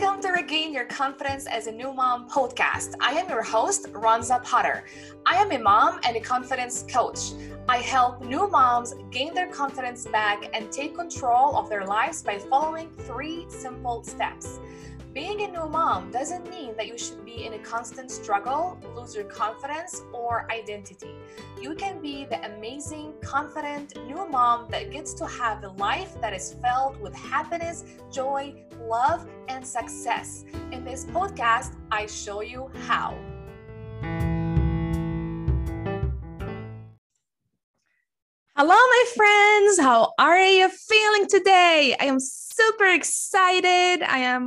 Welcome to Regain Your Confidence as a New Mom podcast. I am your host, Ronza Potter. I am a mom and a confidence coach. I help new moms gain their confidence back and take control of their lives by following three simple steps. Being a new mom doesn't mean that you should be in a constant struggle, lose your confidence or identity. You can be the amazing, confident new mom that gets to have a life that is filled with happiness, joy, love, and success. In this podcast, I show you how. Hello, my friends. How are you feeling today? I am super excited. I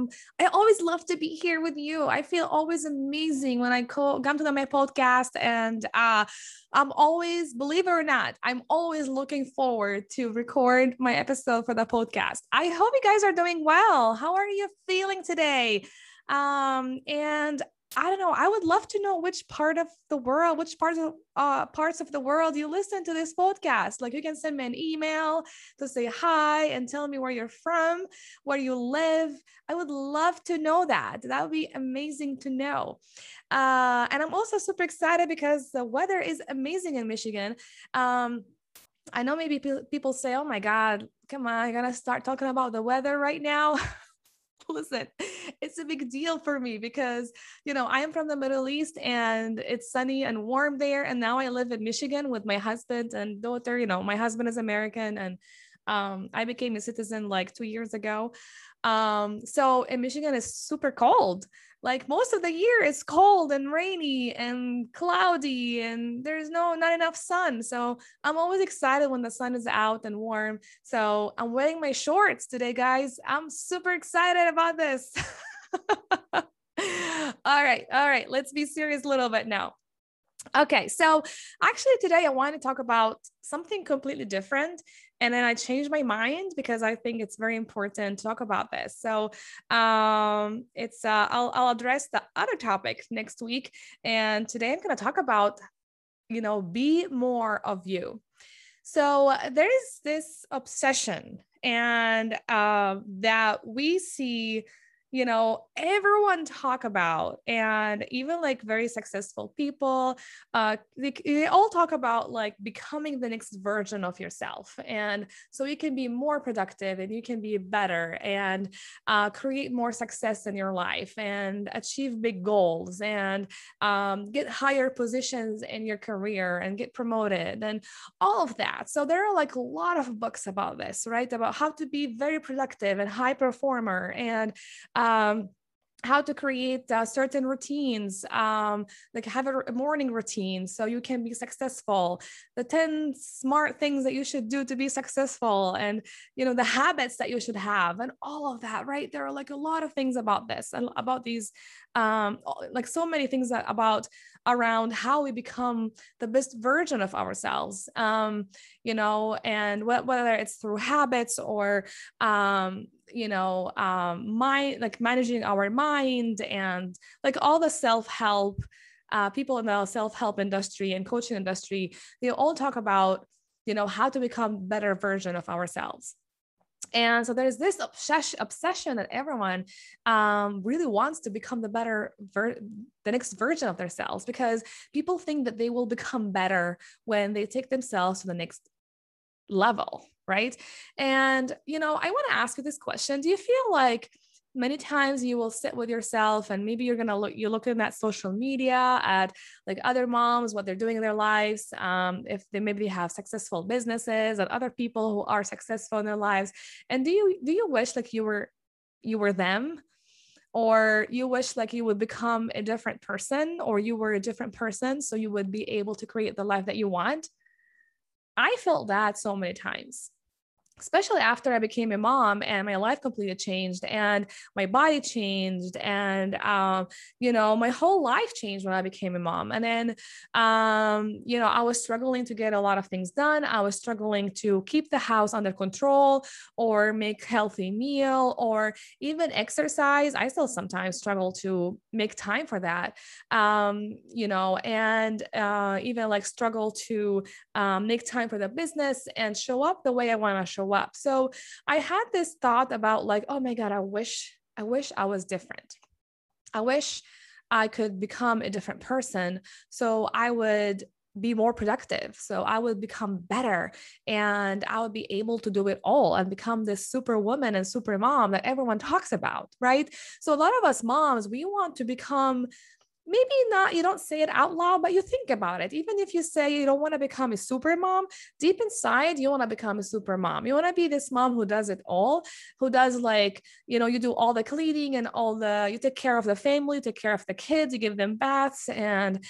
always love to be here with you. I feel always amazing when I come to my podcast, and I'm always, believe it or not, I'm always looking forward to record my episode for the podcast. I hope you guys are doing well. How are you feeling today? And I don't know. I would love to know which parts of the world you listen to this podcast. Like, you can send me an email to say hi and tell me where you're from, where you live. I would love to know that. That would be amazing to know. And I'm also super excited because the weather is amazing in Michigan. I know maybe people say, oh my God, come on, I'm gonna start talking about the weather right now. Listen, it's a big deal for me because, you know, I am from the Middle East and it's sunny and warm there. And now I live in Michigan with my husband and daughter. You know, my husband is American and I became a citizen like 2 years ago. So in Michigan it's super cold. Like, most of the year it's cold and rainy and cloudy and there's not enough sun. So I'm always excited when the sun is out and warm. So I'm wearing my shorts today, guys. I'm super excited about this. All right. Let's be serious a little bit now. Okay. So actually today I want to talk about something completely different. And then I changed my mind because I think it's very important to talk about this. So I'll address the other topic next week. And today I'm going to talk about, you know, be more of you. So there is this obsession and that we see, you know, everyone talk about, and even like very successful people, they all talk about like becoming the next version of yourself. And so you can be more productive and you can be better and create more success in your life and achieve big goals and get higher positions in your career and get promoted and all of that. So there are like a lot of books about this, right? About how to be very productive and high performer and, how to create certain routines, like have a morning routine so you can be successful, the 10 smart things that you should do to be successful, and, you know, the habits that you should have and all of that, right? There are like a lot of things about this and about these, like so many things that about around how we become the best version of ourselves, you know, and whether it's through habits or, you know, managing our mind and like all the self-help, people in the self-help industry and coaching industry, they all talk about, you know, how to become better version of ourselves. And so there's this obsession that everyone really wants to become the next version of themselves, because people think that they will become better when they take themselves to the next level, right? And, you know, I want to ask you this question. Do you feel like many times you will sit with yourself and maybe you're looking at social media, at like other moms, what they're doing in their lives. If they maybe have successful businesses and other people who are successful in their lives. And do you wish like you were them, or you wish like you would become a different person, or you were a different person so you would be able to create the life that you want? I felt that so many times, especially after I became a mom and my life completely changed and my body changed and, you know, my whole life changed when I became a mom. And then, you know, I was struggling to get a lot of things done. I was struggling to keep the house under control or make healthy meal or even exercise. I still sometimes struggle to make time for that. You know, and, even like struggle to, make time for the business and show up the way I want to show up. So I had this thought about like, oh my God, I wish I wish I was different. I wish I could become a different person so I would be more productive. So I would become better and I would be able to do it all and become this superwoman and super mom that everyone talks about, right? So a lot of us moms, we want to become, maybe not, you don't say it out loud, but you think about it. Even if you say you don't want to become a super mom, deep inside, you want to become a super mom. You want to be this mom who does it all, who does like, you know, you do all the cleaning and all the, you take care of the family, you take care of the kids, you give them baths and,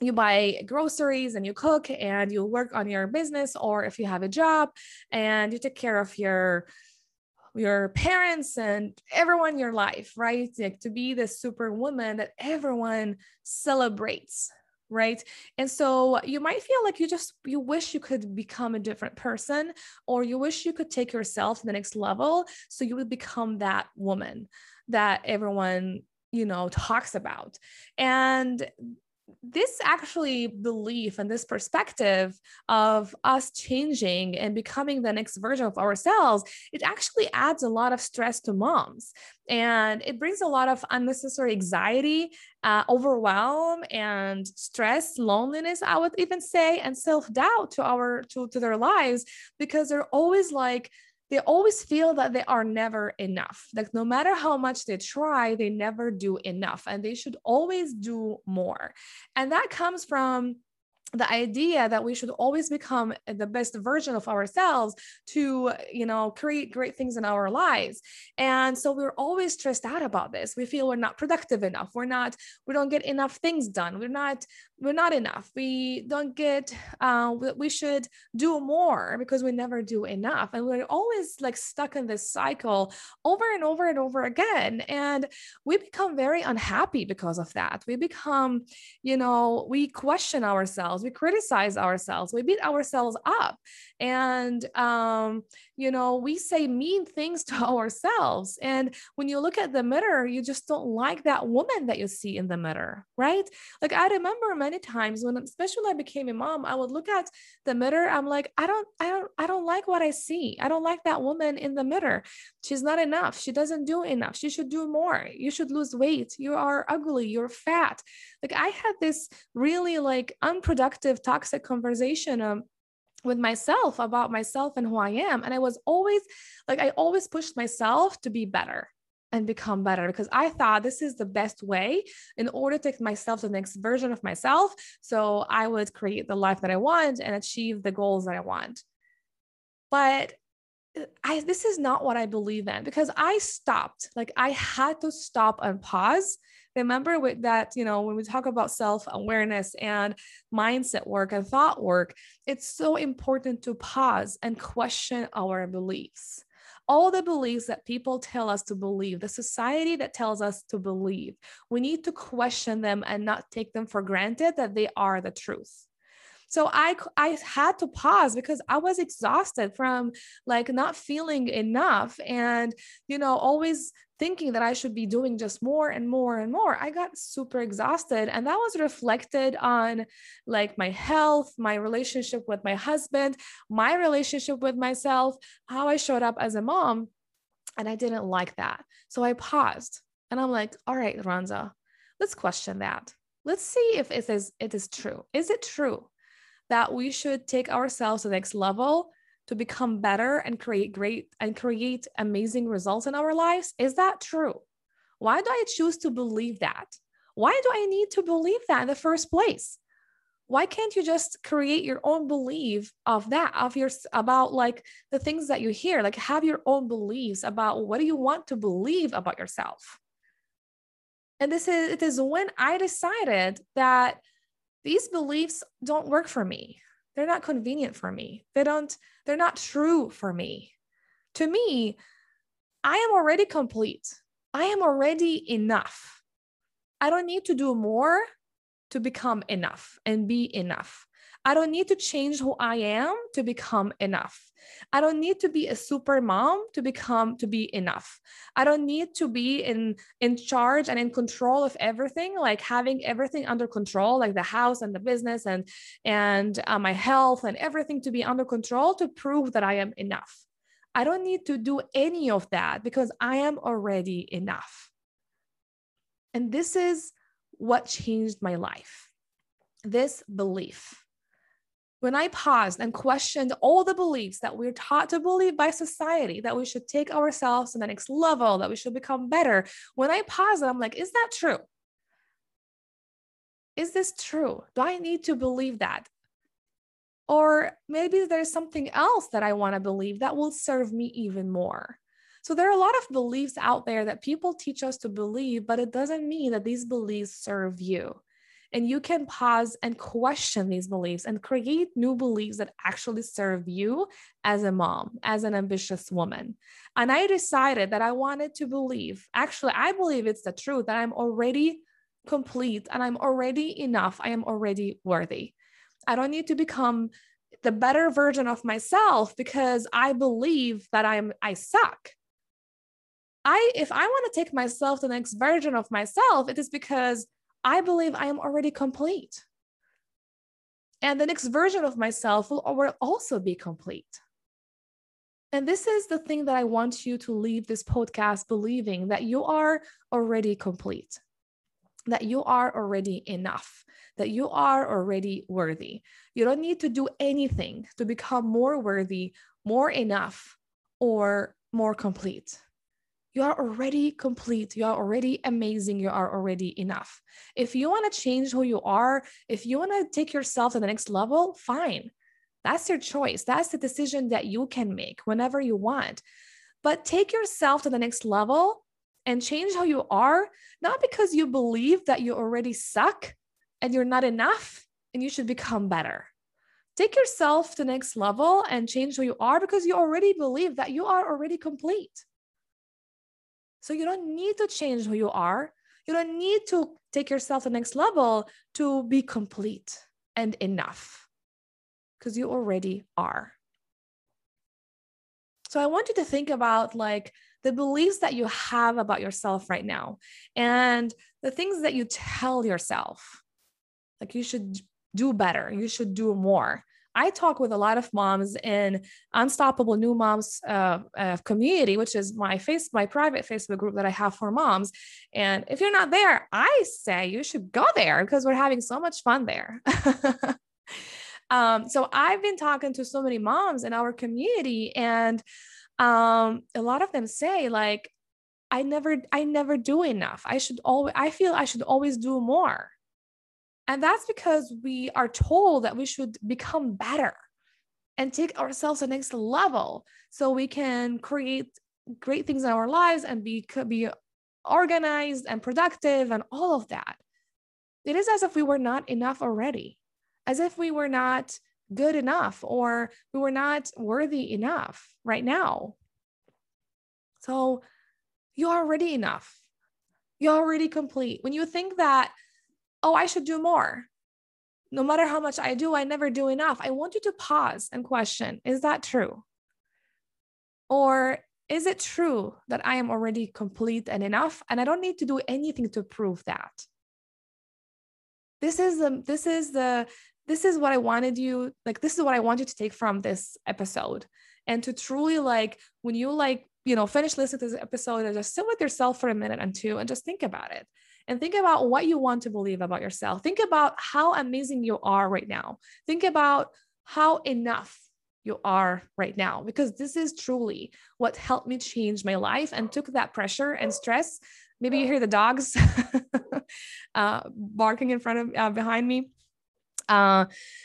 you buy groceries and you cook and you work on your business, or if you have a job and you take care of your parents and everyone in your life, right? Like to be this superwoman that everyone celebrates, right? And so you might feel like you wish you could become a different person, or you wish you could take yourself to the next level. So you would become that woman that everyone, you know, talks about. And this actually belief and this perspective of us changing and becoming the next version of ourselves, it actually adds a lot of stress to moms. And it brings a lot of unnecessary anxiety, overwhelm and stress, loneliness, I would even say, and self-doubt to their lives, because they're always like, they always feel that they are never enough. Like no matter how much they try, they never do enough and they should always do more. And that comes from the idea that we should always become the best version of ourselves to, you know, create great things in our lives. And so we're always stressed out about this. We feel we're not productive enough. We don't get enough things done. We're not enough. We don't get, we should do more because we never do enough. And we're always like stuck in this cycle over and over and over again. And we become very unhappy because of that. We become, you know, we question ourselves. We criticize ourselves, we beat ourselves up. And, you know, we say mean things to ourselves. And when you look at the mirror, you just don't like that woman that you see in the mirror, right? Like I remember many times when, especially when I became a mom, I would look at the mirror. I'm like, I don't like what I see. I don't like that woman in the mirror. She's not enough. She doesn't do enough. She should do more. You should lose weight. You are ugly. You're fat. Like I had this really like unproductive, toxic conversation with myself about myself and who I am. And I was always like, I always pushed myself to be better and become better because I thought this is the best way in order to take myself to the next version of myself. So I would create the life that I want and achieve the goals that I want. But this is not what I believe in because I stopped. Like I had to stop and pause. Remember with that, you know, when we talk about self-awareness and mindset work and thought work, it's so important to pause and question our beliefs. All the beliefs that people tell us to believe, the society that tells us to believe, we need to question them and not take them for granted that they are the truth. So I had to pause because I was exhausted from like not feeling enough and, you know, always thinking that I should be doing just more and more and more. I got super exhausted and that was reflected on like my health, my relationship with my husband, my relationship with myself, how I showed up as a mom. And I didn't like that. So I paused and I'm like, all right, Ronza, let's question that. Let's see if it is true. Is it true that we should take ourselves to the next level to become better and create amazing results in our lives? Is that true? Why do I choose to believe that? Why do I need to believe that in the first place? Why can't you just create your own belief about like the things that you hear, like have your own beliefs about what do you want to believe about yourself? And it is when I decided that these beliefs don't work for me. They're not convenient for me. They're not true for me. To me, I am already complete. I am already enough. I don't need to do more to become enough and be enough. I don't need to change who I am to become enough. I don't need to be a super mom to be enough. I don't need to be in charge and in control of everything, like having everything under control, like the house and the business and my health and everything to be under control to prove that I am enough. I don't need to do any of that because I am already enough. And this is what changed my life, this belief. When I paused and questioned all the beliefs that we're taught to believe by society, that we should take ourselves to the next level, that we should become better. When I paused, I'm like, is that true? Is this true? Do I need to believe that? Or maybe there's something else that I want to believe that will serve me even more. So there are a lot of beliefs out there that people teach us to believe, but it doesn't mean that these beliefs serve you. And you can pause and question these beliefs and create new beliefs that actually serve you as a mom, as an ambitious woman. And I decided that I wanted to believe, actually, I believe it's the truth that I'm already complete and I'm already enough. I am already worthy. I don't need to become the better version of myself because I believe that I suck. If I want to take myself to the next version of myself, it is because I believe I am already complete. And the next version of myself will also be complete. And this is the thing that I want you to leave this podcast believing, that you are already complete, that you are already enough, that you are already worthy. You don't need to do anything to become more worthy, more enough, or more complete. You are already complete. You are already amazing. You are already enough. If you want to change who you are, if you want to take yourself to the next level, fine. That's your choice. That's the decision that you can make whenever you want. But take yourself to the next level and change how you are, not because you believe that you already suck and you're not enough and you should become better. Take yourself to the next level and change who you are because you already believe that you are already complete. So you don't need to change who you are. You don't need to take yourself to the next level to be complete and enough because you already are. So I want you to think about like the beliefs that you have about yourself right now and the things that you tell yourself, like you should do better, you should do more. I talk with a lot of moms in Unstoppable New Moms community, which is my private Facebook group that I have for moms. And if you're not there, I say you should go there because we're having so much fun there. So I've been talking to so many moms in our community, and a lot of them say like, I never do enough. I feel I should always do more. And that's because we are told that we should become better and take ourselves to the next level so we can create great things in our lives and be organized and productive and all of that. It is as if we were not enough already, as if we were not good enough or we were not worthy enough right now. So you are already enough. You're already complete. When you think that, oh, I should do more. No matter how much I do, I never do enough. I want you to pause and question, is that true? Or is it true that I am already complete and enough and I don't need to do anything to prove that? This is what I wanted you, like, this is what I want you to take from this episode. And to truly like, when you like, you know, finish listening to this episode and just sit with yourself for a minute and two and just think about it. And think about what you want to believe about yourself. Think about how amazing you are right now. Think about how enough you are right now, because this is truly what helped me change my life and took that pressure and stress. Maybe you hear the dogs barking in front of, behind me.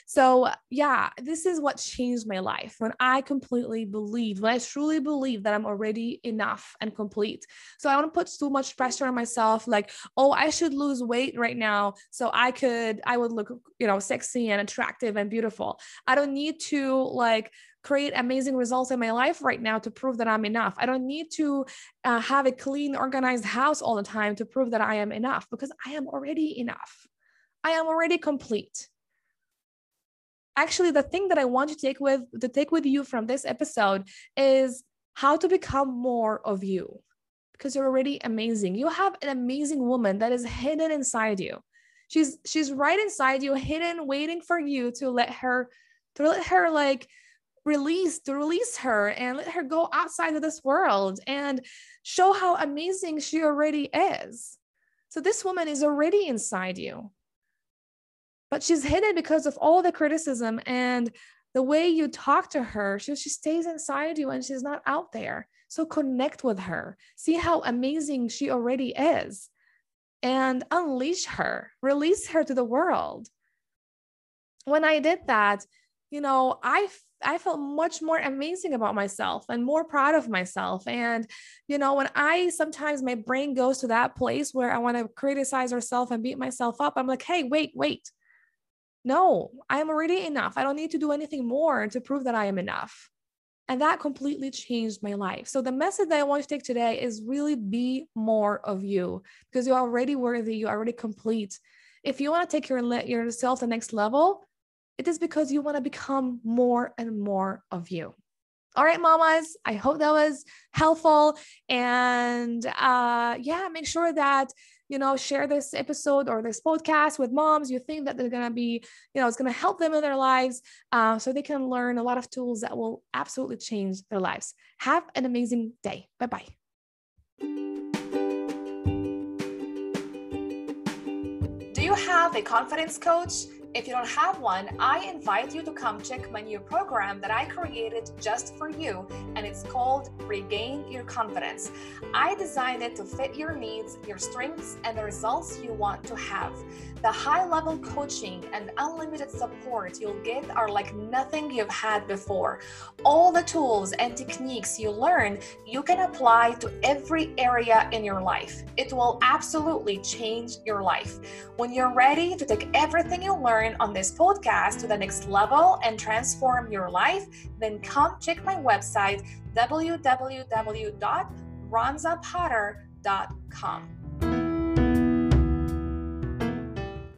So yeah, this is what changed my life. When I completely believed, when I truly believed that I'm already enough and complete. So I don't put too much pressure on myself. Like, oh, I should lose weight right now. So I would look, you know, sexy and attractive and beautiful. I don't need to like create amazing results in my life right now to prove that I'm enough. I don't need to have a clean, organized house all the time to prove that I am enough because I am already enough. I am already complete. Actually, the thing that I want you to take with you from this episode is how to become more of you because you're already amazing. You have an amazing woman that is hidden inside you. She's right inside you, hidden, waiting for you to let her like release her and let her go outside of this world and show how amazing she already is. So this woman is already inside you, but she's hidden because of all the criticism and the way you talk to her. She stays inside you and she's not out there. So connect with her, see how amazing she already is, and unleash her, release her to the world. When I did that, I felt much more amazing about myself and more proud of myself. And, when sometimes my brain goes to that place where I want to criticize myself and beat myself up, I'm like, hey, wait. No, I'm already enough. I don't need to do anything more to prove that I am enough. And that completely changed my life. So the message that I want to take today is really be more of you, because you're already worthy. You're already complete. If you want to take yourself to the next level, it is because you want to become more and more of you. All right, mamas, I hope that was helpful. And make sure that, share this episode or this podcast with moms you think that they're going to be, it's going to help them in their lives so they can learn a lot of tools that will absolutely change their lives. Have an amazing day. Bye-bye. Do you have a confidence coach? If you don't have one, I invite you to come check my new program that I created just for you, and it's called Regain Your Confidence. I designed it to fit your needs, your strengths, and the results you want to have. The high-level coaching and unlimited support you'll get are like nothing you've had before. All the tools and techniques you learn, you can apply to every area in your life. It will absolutely change your life. When you're ready to take everything you learn on this podcast to the next level and transform your life, then come check my website, www.ronzapotter.com.